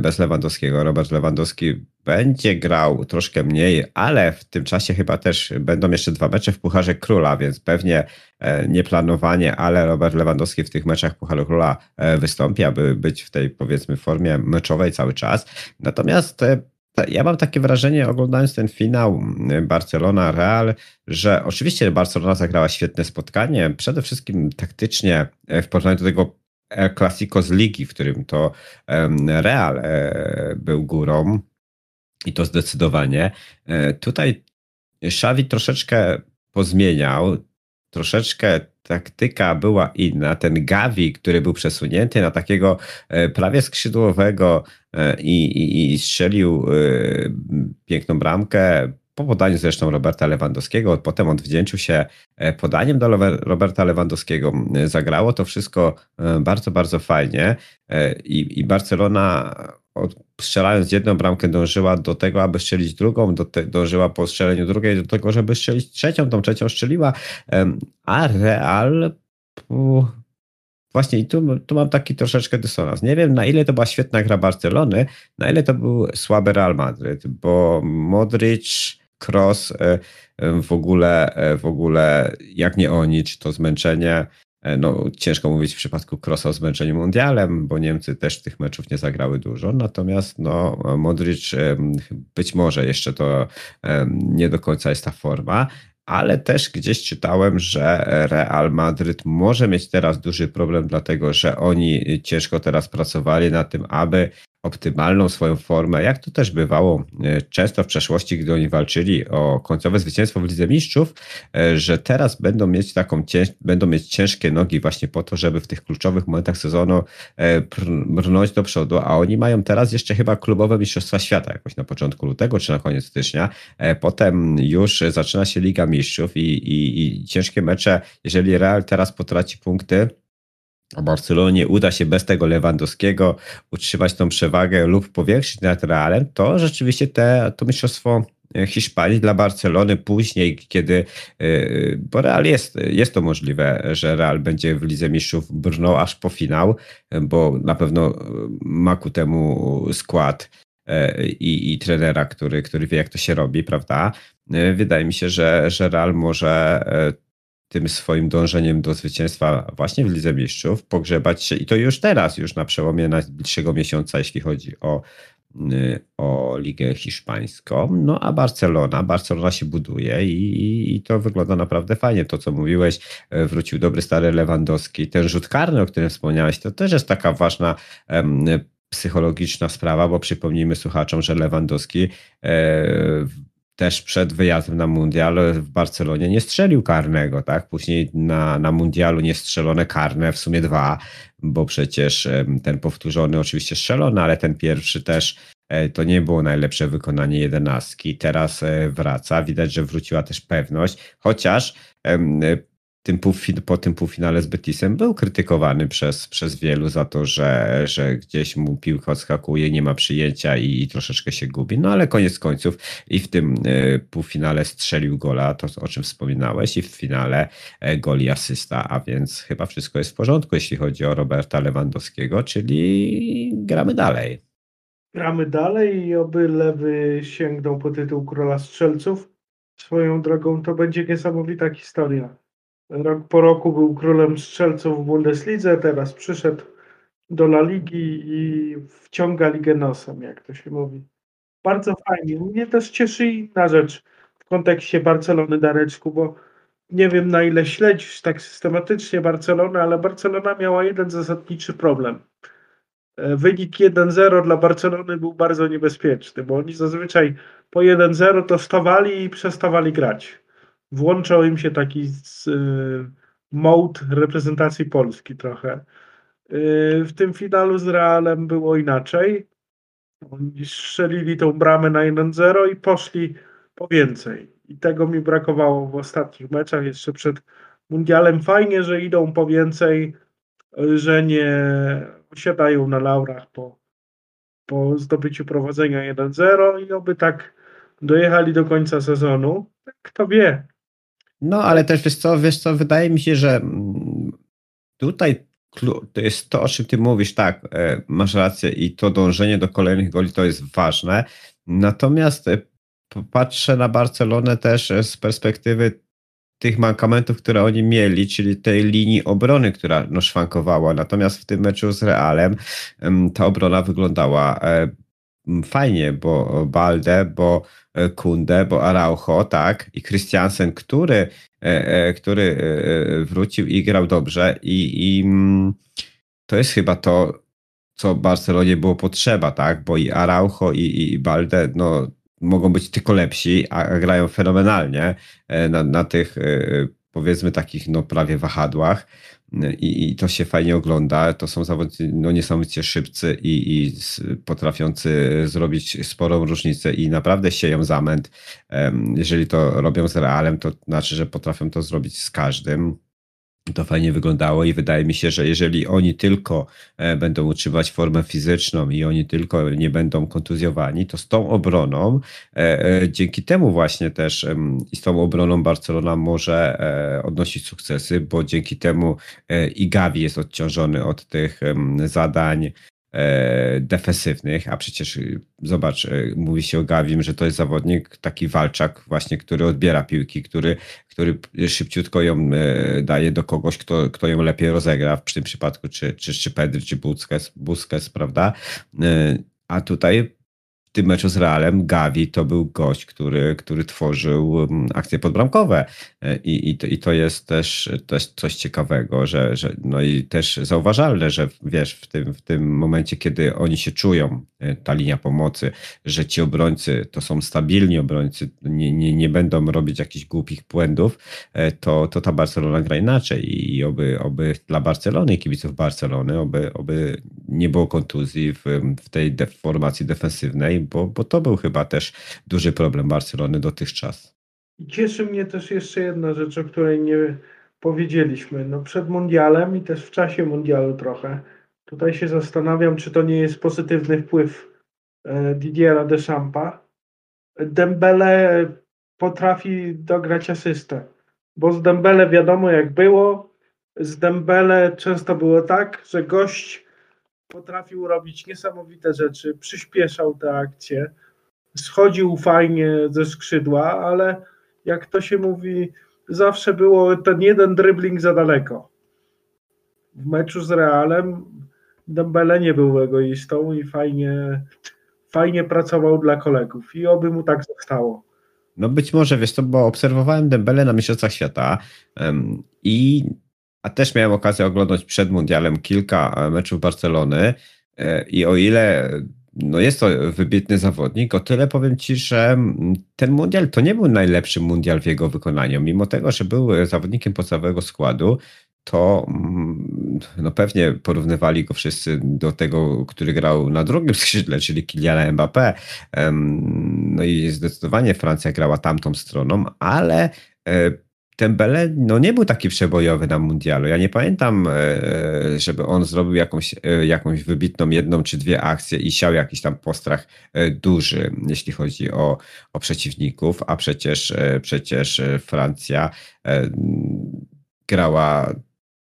bez Lewandowskiego. Robert Lewandowski będzie grał troszkę mniej, ale w tym czasie chyba też będą jeszcze 2 mecze w Pucharze Króla, więc pewnie nieplanowanie, ale Robert Lewandowski w tych meczach Pucharu Króla wystąpi, aby być w tej powiedzmy formie meczowej cały czas. Natomiast ja mam takie wrażenie, oglądając ten finał Barcelona-Real, że oczywiście Barcelona zagrała świetne spotkanie, przede wszystkim taktycznie w porównaniu do tego El Clasico z Ligi, w którym to Real był górą i to zdecydowanie. Tutaj Xavi troszeczkę pozmieniał, troszeczkę taktyka była inna. Ten Gavi, który był przesunięty na takiego prawie skrzydłowego i strzelił piękną bramkę po podaniu zresztą Roberta Lewandowskiego. Potem on wdzięczył się podaniem do Roberta Lewandowskiego. Zagrało to wszystko bardzo, bardzo fajnie i Barcelona strzelając jedną bramkę dążyła do tego, aby strzelić drugą, dążyła po strzeleniu drugiej do tego, żeby strzelić trzecią, tą trzecią strzeliła, a Real właśnie i tu mam taki troszeczkę dysonans. Nie wiem, na ile to była świetna gra Barcelony, na ile to był słaby Real Madryt, bo Modric, Kroos w ogóle jak nie oni, czy to zmęczenie. No, ciężko mówić w przypadku Kroosa o zmęczeniu mundialem, bo Niemcy też tych meczów nie zagrały dużo, natomiast no, Modric być może jeszcze to nie do końca jest ta forma, ale też gdzieś czytałem, że Real Madryt może mieć teraz duży problem, dlatego że oni ciężko teraz pracowali na tym, aby optymalną swoją formę, jak to też bywało często w przeszłości, gdy oni walczyli o końcowe zwycięstwo w Lidze Mistrzów, że teraz będą mieć ciężkie nogi właśnie po to, żeby w tych kluczowych momentach sezonu brnąć do przodu, a oni mają teraz jeszcze chyba klubowe mistrzostwa świata jakoś na początku lutego czy na koniec stycznia. Potem już zaczyna się Liga Mistrzów i ciężkie mecze, jeżeli Real teraz potraci punkty, a Barcelonie uda się bez tego Lewandowskiego utrzymać tą przewagę lub powiększyć nad Realem, to rzeczywiście to mistrzostwo Hiszpanii dla Barcelony później, kiedy, bo Real jest to możliwe, że Real będzie w Lidze Mistrzów brnął aż po finał, bo na pewno ma ku temu skład i trenera, który wie, jak to się robi, prawda? Wydaje mi się, że Real może tym swoim dążeniem do zwycięstwa właśnie w Lidze Mistrzów pogrzebać się i to już teraz, już na przełomie najbliższego miesiąca, jeśli chodzi o Ligę Hiszpańską. No a Barcelona się buduje i to wygląda naprawdę fajnie. To, co mówiłeś, wrócił dobry stary Lewandowski. Ten rzut karny, o którym wspomniałeś, to też jest taka ważna psychologiczna sprawa, bo przypomnijmy słuchaczom, że Lewandowski też przed wyjazdem na mundial w Barcelonie nie strzelił karnego, tak? Później na mundialu nie strzelone karne, w sumie 2, bo przecież ten powtórzony oczywiście strzelony, ale ten pierwszy też to nie było najlepsze wykonanie 11. Teraz wraca, widać, że wróciła też pewność, chociaż po tym półfinale z Betisem był krytykowany przez wielu za to, że gdzieś mu piłka odskakuje, nie ma przyjęcia i troszeczkę się gubi, no ale koniec końców i w tym półfinale strzelił gola, to o czym wspominałeś, i w finale gol i asysta, a więc chyba wszystko jest w porządku, jeśli chodzi o Roberta Lewandowskiego, czyli gramy dalej. Gramy dalej i oby lewy sięgną po tytuł Króla Strzelców. Swoją drogą to będzie niesamowita historia. Rok po roku był królem strzelców w Bundeslidze, teraz przyszedł do La Ligi i wciąga ligę nosem, jak to się mówi. Bardzo fajnie. Mnie też cieszy inna rzecz w kontekście Barcelony, Dareczku, bo nie wiem, na ile śledzisz tak systematycznie Barcelonę, ale Barcelona miała jeden zasadniczy problem. Wynik 1-0 dla Barcelony był bardzo niebezpieczny, bo oni zazwyczaj po 1-0 to stawali i przestawali grać. Włączał im się taki mode reprezentacji Polski trochę. W tym finalu z Realem było inaczej. Oni strzelili tą bramę na 1-0 i poszli po więcej. I tego mi brakowało w ostatnich meczach, jeszcze przed mundialem. Fajnie, że idą po więcej, że nie siadają na laurach po zdobyciu prowadzenia 1-0 i oby tak dojechali do końca sezonu. Kto wie. No, ale też wiesz co, wydaje mi się, że tutaj to jest to, o czym ty mówisz, tak, masz rację i to dążenie do kolejnych goli to jest ważne, natomiast patrzę na Barcelonę też z perspektywy tych mankamentów, które oni mieli, czyli tej linii obrony, która szwankowała, natomiast w tym meczu z Realem ta obrona wyglądała fajnie, bo Balde, bo Kunde, bo Araujo, tak, i Christiansen, który wrócił i grał dobrze i to jest chyba to, co Barcelonie było potrzeba, tak, bo i Araujo i Balde, no, mogą być tylko lepsi, a grają fenomenalnie na tych, powiedzmy, takich, no, prawie wahadłach. I to się fajnie ogląda. To są zawodnicy, no, niesamowicie szybcy i potrafiący zrobić sporą różnicę i naprawdę sieją zamęt. Jeżeli to robią z Realem, to znaczy, że potrafią to zrobić z każdym. To fajnie wyglądało i wydaje mi się, że jeżeli oni tylko będą utrzymywać formę fizyczną i oni tylko nie będą kontuzjowani, to z tą obroną, dzięki temu właśnie też i z tą obroną Barcelona może odnosić sukcesy, bo dzięki temu i Gavi jest odciążony od tych zadań defensywnych, a przecież zobacz, mówi się o Gavim, że to jest zawodnik, taki walczak właśnie, który odbiera piłki, który szybciutko ją daje do kogoś, kto ją lepiej rozegra, w tym przypadku czy Pedri, czy Busquets, prawda? A tutaj w tym meczu z Realem Gavi to był gość, który tworzył akcje podbramkowe i to jest też coś ciekawego, że no i też zauważalne, że wiesz, w tym momencie, kiedy oni się czują, ta linia pomocy, że ci obrońcy to są stabilni obrońcy, nie będą robić jakichś głupich błędów, to ta Barcelona gra inaczej i oby dla Barcelony i kibiców Barcelony, oby nie było kontuzji w tej formacji defensywnej, bo to był chyba też duży problem Barcelony dotychczas. Cieszy mnie też jeszcze jedna rzecz, o której nie powiedzieliśmy. No przed mundialem i też w czasie mundialu trochę. Tutaj się zastanawiam, czy to nie jest pozytywny wpływ Didiera Deschampsa, Dembélé potrafi dograć asystę, bo z Dembélé wiadomo jak było, z Dembélé często było tak, że gość potrafił robić niesamowite rzeczy, przyspieszał te akcje, schodził fajnie ze skrzydła, ale jak to się mówi, zawsze było ten jeden dribbling za daleko. W meczu z Realem Dembélé nie był egoistą i fajnie pracował dla kolegów i oby mu tak zostało. No być może, wiesz co, bo obserwowałem Dembélé na Mistrzostwach Świata a też miałem okazję oglądać przed mundialem kilka meczów Barcelony i o ile no jest to wybitny zawodnik, o tyle powiem Ci, że ten mundial to nie był najlepszy mundial w jego wykonaniu. Mimo tego, że był zawodnikiem podstawowego składu, to no pewnie porównywali go wszyscy do tego, który grał na drugim skrzydle, czyli Kyliana Mbappé. No i zdecydowanie Francja grała tamtą stroną, ale Dembélé no nie był taki przebojowy na mundialu. Ja nie pamiętam, żeby on zrobił jakąś wybitną jedną czy dwie akcje i siał jakiś tam postrach duży, jeśli chodzi o przeciwników, a przecież Francja grała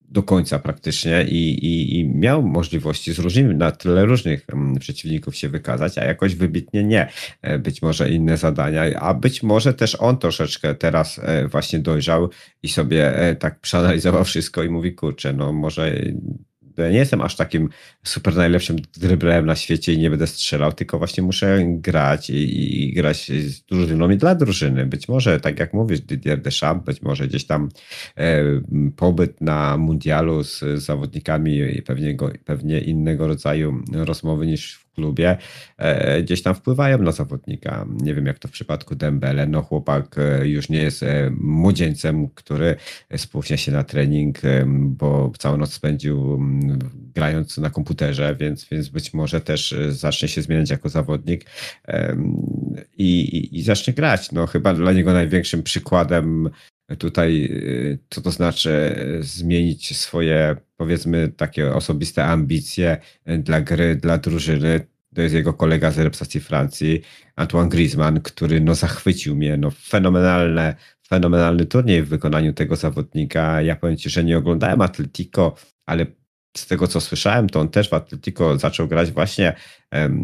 do końca praktycznie i miał możliwości na tyle różnych przeciwników się wykazać, a jakoś wybitnie nie. Być może inne zadania, a być może też on troszeczkę teraz właśnie dojrzał i sobie tak przeanalizował wszystko i mówi, kurczę, no może ja nie jestem aż takim super najlepszym driblerem na świecie i nie będę strzelał, tylko właśnie muszę grać i grać z drużyną i dla drużyny. Być może, tak jak mówisz, Didier Deschamps, być może gdzieś tam pobyt na mundialu z zawodnikami i pewnie innego rodzaju rozmowy niż w klubie, gdzieś tam wpływają na zawodnika. Nie wiem, jak to w przypadku Dembélé. No chłopak już nie jest młodzieńcem, który spóźnia się na trening, bo całą noc spędził grając na komputerze, więc być może też zacznie się zmieniać jako zawodnik i zacznie grać. No chyba dla niego największym przykładem tutaj, co to znaczy zmienić swoje, powiedzmy, takie osobiste ambicje dla gry, dla drużyny. To jest jego kolega z reprezentacji Francji, Antoine Griezmann, który no zachwycił mnie, no fenomenalny turniej w wykonaniu tego zawodnika. Ja powiem Ci, że nie oglądałem Atlético, ale z tego co słyszałem, to on też w Atlético zaczął grać właśnie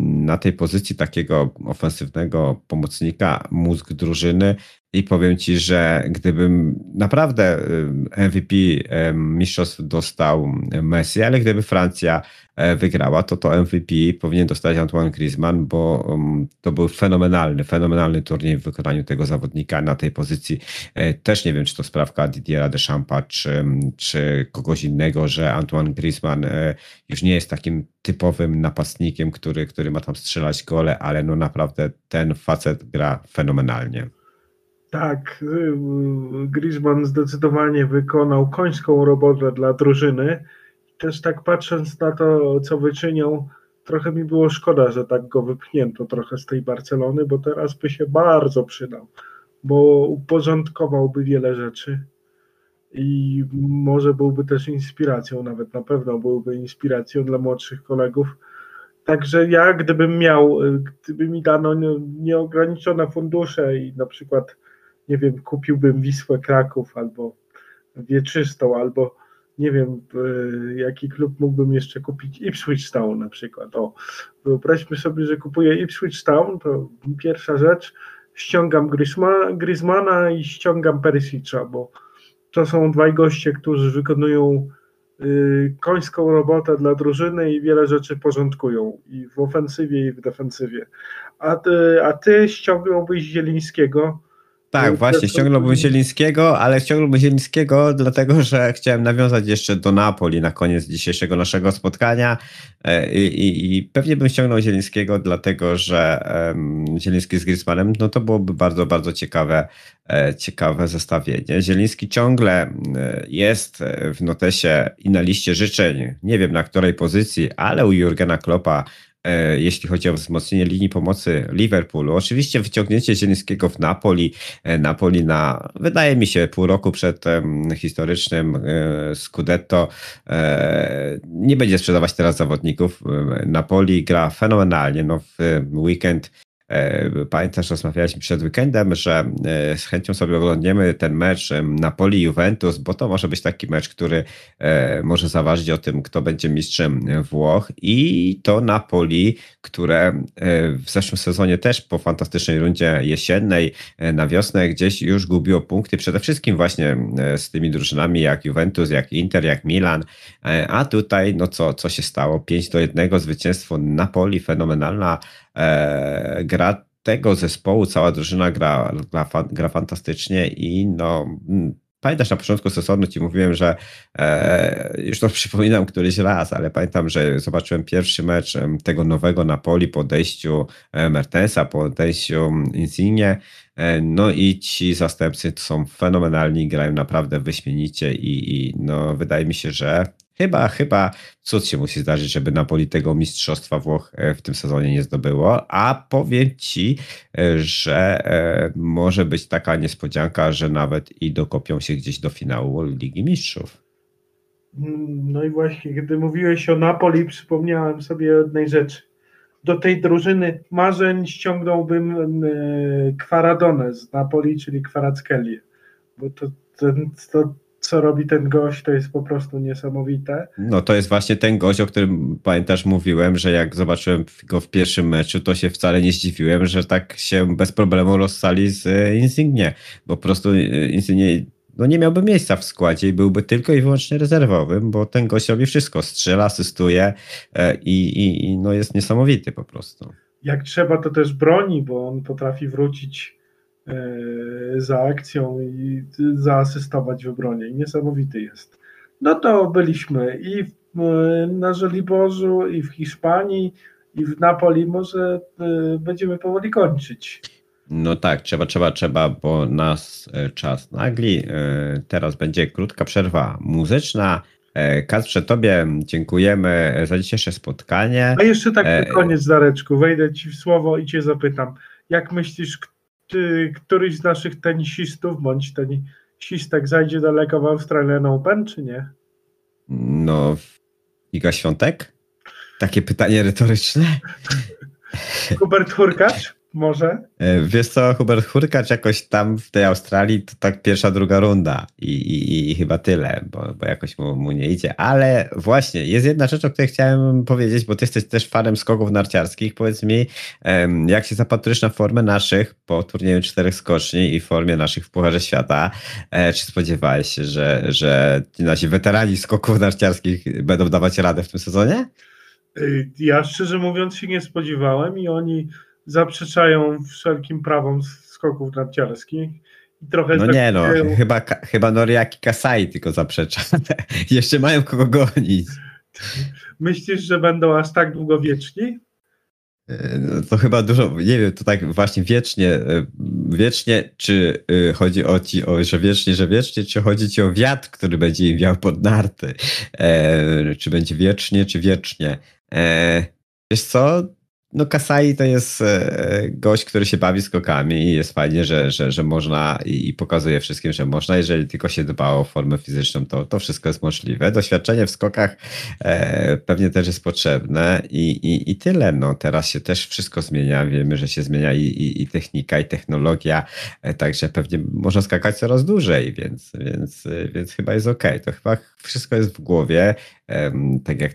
na tej pozycji takiego ofensywnego pomocnika, mózg drużyny. I powiem Ci, że gdybym naprawdę MVP mistrzostw dostał Messi, ale gdyby Francja wygrała, to MVP powinien dostać Antoine Griezmann, bo to był fenomenalny turniej w wykonaniu tego zawodnika na tej pozycji. Też nie wiem, czy to sprawka Didiera Deschampsa, czy kogoś innego, że Antoine Griezmann już nie jest takim typowym napastnikiem, który ma tam strzelać gole, ale no naprawdę ten facet gra fenomenalnie. Tak, Griezmann zdecydowanie wykonał końską robotę dla drużyny. Też tak patrząc na to, co wyczyniał, trochę mi było szkoda, że tak go wypchnięto trochę z tej Barcelony, bo teraz by się bardzo przydał, bo uporządkowałby wiele rzeczy i może byłby też inspiracją, nawet na pewno byłby inspiracją dla młodszych kolegów. Także ja, gdyby mi dano nieograniczone fundusze i na przykład nie wiem, kupiłbym Wisłę Kraków albo Wieczystą, albo nie wiem, jaki klub mógłbym jeszcze kupić, Ipswich Town na przykład. O, wyobraźmy sobie, że kupuję Ipswich Town, to pierwsza rzecz, ściągam Griezmana i ściągam Perisicza, bo to są dwaj goście, którzy wykonują końską robotę dla drużyny i wiele rzeczy porządkują i w ofensywie i w defensywie. A ty ściągnąłbyś Zielińskiego. Tak, właśnie, ściągnąłbym Zielińskiego, dlatego, że chciałem nawiązać jeszcze do Napoli na koniec dzisiejszego naszego spotkania i pewnie bym ściągnął Zielińskiego, dlatego, że Zieliński z Griezmannem, no to byłoby bardzo, bardzo ciekawe zestawienie. Zieliński ciągle jest w notesie i na liście życzeń, nie wiem na której pozycji, ale u Jurgena Kloppa, jeśli chodzi o wzmocnienie linii pomocy Liverpoolu. Oczywiście wyciągnięcie Zielińskiego w Napoli na, wydaje mi się, pół roku przed historycznym Scudetto nie będzie sprzedawać teraz zawodników. Napoli gra fenomenalnie. No, w weekend Pamiętasz, rozmawialiśmy przed weekendem, że z chęcią sobie oglądniemy ten mecz Napoli-Juventus, bo to może być taki mecz, który może zaważyć o tym, kto będzie mistrzem Włoch. I to Napoli, które w zeszłym sezonie też po fantastycznej rundzie jesiennej na wiosnę gdzieś już gubiło punkty, przede wszystkim właśnie z tymi drużynami jak Juventus, jak Inter, jak Milan. A tutaj no co się stało? 5-1 zwycięstwo Napoli, fenomenalna gra tego zespołu, cała drużyna gra fantastycznie i no... Pamiętasz, na początku sezonu ci mówiłem, że już to przypominam któryś raz, ale pamiętam, że zobaczyłem pierwszy mecz tego nowego Napoli po odejściu Mertensa, po odejściu Insigne. No i ci zastępcy są fenomenalni, grają naprawdę wyśmienicie i no, wydaje mi się, że chyba cud się musi zdarzyć, żeby Napoli tego mistrzostwa Włoch w tym sezonie nie zdobyło, a powiem ci, że może być taka niespodzianka, że nawet i dokopią się gdzieś do finału Ligi Mistrzów. No i właśnie, gdy mówiłeś o Napoli, przypomniałem sobie jednej rzeczy. Do tej drużyny marzeń ściągnąłbym Kvaradonę z Napoli, czyli Kvaratskhelia, bo to co robi ten gość, to jest po prostu niesamowite. No to jest właśnie ten gość, o którym pamiętasz mówiłem, że jak zobaczyłem go w pierwszym meczu, to się wcale nie zdziwiłem, że tak się bez problemu rozsali z Insigne, bo po prostu Insigne no nie miałby miejsca w składzie i byłby tylko i wyłącznie rezerwowym, bo ten gość robi wszystko, strzela, asystuje i no jest niesamowity po prostu. Jak trzeba, to też broni, bo on potrafi wrócić za akcją i zaasystować w obronie. Niesamowity jest. No to byliśmy i na Żoliborzu, i w Hiszpanii, i w Napoli. Może będziemy powoli kończyć. No tak, trzeba, bo nas czas nagli. Teraz będzie krótka przerwa muzyczna. Kasprze, tobie dziękujemy za dzisiejsze spotkanie. A jeszcze tak na koniec, Dareczku, wejdę ci w słowo i cię zapytam. Jak myślisz, któryś z naszych tenisistów bądź tenisistek zajdzie daleko w Australian Open, czy nie? No, Iga Świątek? Takie pytanie retoryczne. Hubert Hurkacz? Może? Wiesz co, Hubert Hurkacz jakoś tam w tej Australii to tak pierwsza, druga runda i chyba tyle, bo jakoś mu nie idzie, ale właśnie jest jedna rzecz, o której chciałem powiedzieć, bo ty jesteś też fanem skoków narciarskich. Powiedz mi, jak się zapatrujesz na formę naszych po turnieju 4 skoczni i formie naszych w Pucharze Świata? Czy spodziewałeś się, że ci nasi weterani skoków narciarskich będą dawać radę w tym sezonie? Ja szczerze mówiąc się nie spodziewałem i oni zaprzeczają wszelkim prawom skoków narciarskich. I trochę chyba Noriaki Kasai tylko zaprzecza. Jeszcze mają kogo gonić. Myślisz, że będą aż tak długowieczni? No to chyba dużo, nie wiem, to tak właśnie wiecznie, czy chodzi o ci, że wiecznie, czy chodzi ci o wiatr, który będzie im wiał pod narty. Czy będzie wiecznie, czy wiecznie. Wiesz co? No Kasai to jest gość, który się bawi skokami i jest fajnie, że można i pokazuje wszystkim, że można. Jeżeli tylko się dbało o formę fizyczną, to wszystko jest możliwe. Doświadczenie w skokach pewnie też jest potrzebne i tyle. No, teraz się też wszystko zmienia. Wiemy, że się zmienia i technika, i technologia, także pewnie można skakać coraz dłużej, więc chyba jest okej. To chyba wszystko jest w głowie, tak jak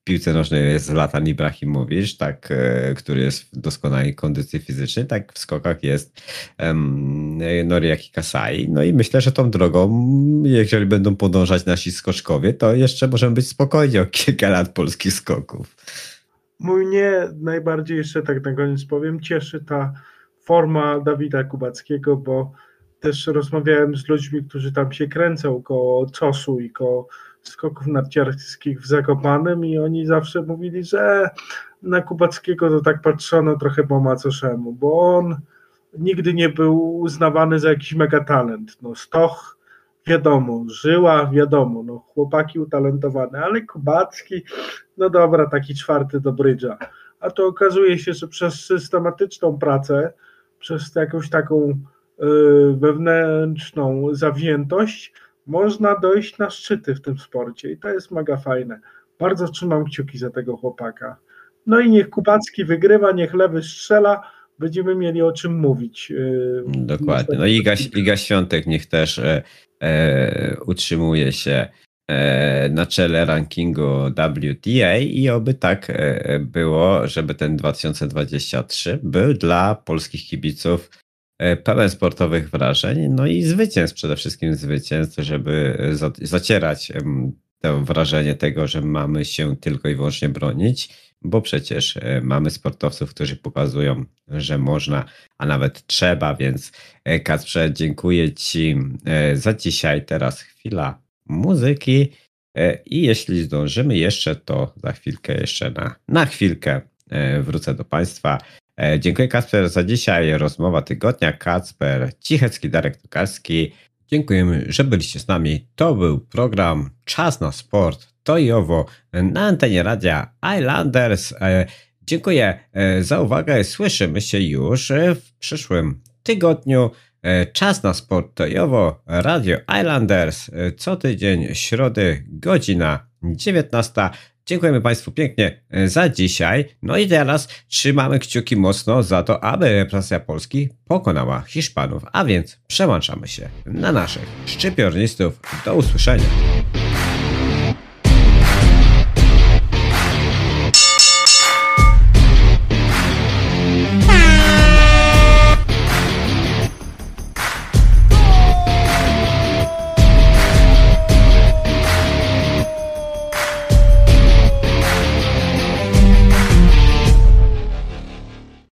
w piłce nożnej jest Zlatan Ibrahimowicz, tak, który jest w doskonałej kondycji fizycznej, tak w skokach jest Noriaki Kasai. No i myślę, że tą drogą, jeżeli będą podążać nasi skoczkowie, to jeszcze możemy być spokojni o kilka lat polskich skoków. Mnie najbardziej, jeszcze tak na koniec powiem, cieszy ta forma Dawida Kubackiego, bo też rozmawiałem z ludźmi, którzy tam się kręcą koło COS-u i koło skoków narciarskich w Zakopanem i oni zawsze mówili, że na Kubackiego to tak patrzono trochę po macoszemu, bo on nigdy nie był uznawany za jakiś megatalent. No Stoch wiadomo, Żyła wiadomo, no chłopaki utalentowane, ale Kubacki, no dobra, taki czwarty do brydża. A to okazuje się, że przez systematyczną pracę, przez jakąś taką wewnętrzną zawiętość można dojść na szczyty w tym sporcie i to jest mega fajne. Bardzo trzymam kciuki za tego chłopaka. No i niech Kubacki wygrywa, niech lewy strzela, będziemy mieli o czym mówić. Dokładnie. No Iga Świątek niech też utrzymuje się na czele rankingu WTA i oby tak było, żeby ten 2023 był dla polskich kibiców pełen sportowych wrażeń, no i zwycięstw, przede wszystkim zwycięstw, żeby zacierać to wrażenie tego, że mamy się tylko i wyłącznie bronić, bo przecież mamy sportowców, którzy pokazują, że można, a nawet trzeba, więc Kacprze, dziękuję Ci za dzisiaj. Teraz chwila muzyki i jeśli zdążymy jeszcze, to za chwilkę jeszcze na chwilkę wrócę do Państwa. Dziękuję Kacper za dzisiaj. Rozmowa tygodnia. Kacper Cichecki, Darek Tokarski. Dziękujemy, że byliście z nami. To był program Czas na Sport. To i owo na antenie radia Islanders. Dziękuję za uwagę. Słyszymy się już w przyszłym tygodniu. Czas na Sport to i owo. Radio Islanders co tydzień, środy, godzina 19. Dziękujemy Państwu pięknie za dzisiaj. No i teraz trzymamy kciuki mocno za to, aby reprezentacja Polski pokonała Hiszpanów. A więc przełączamy się na naszych szczypiornistów. Do usłyszenia.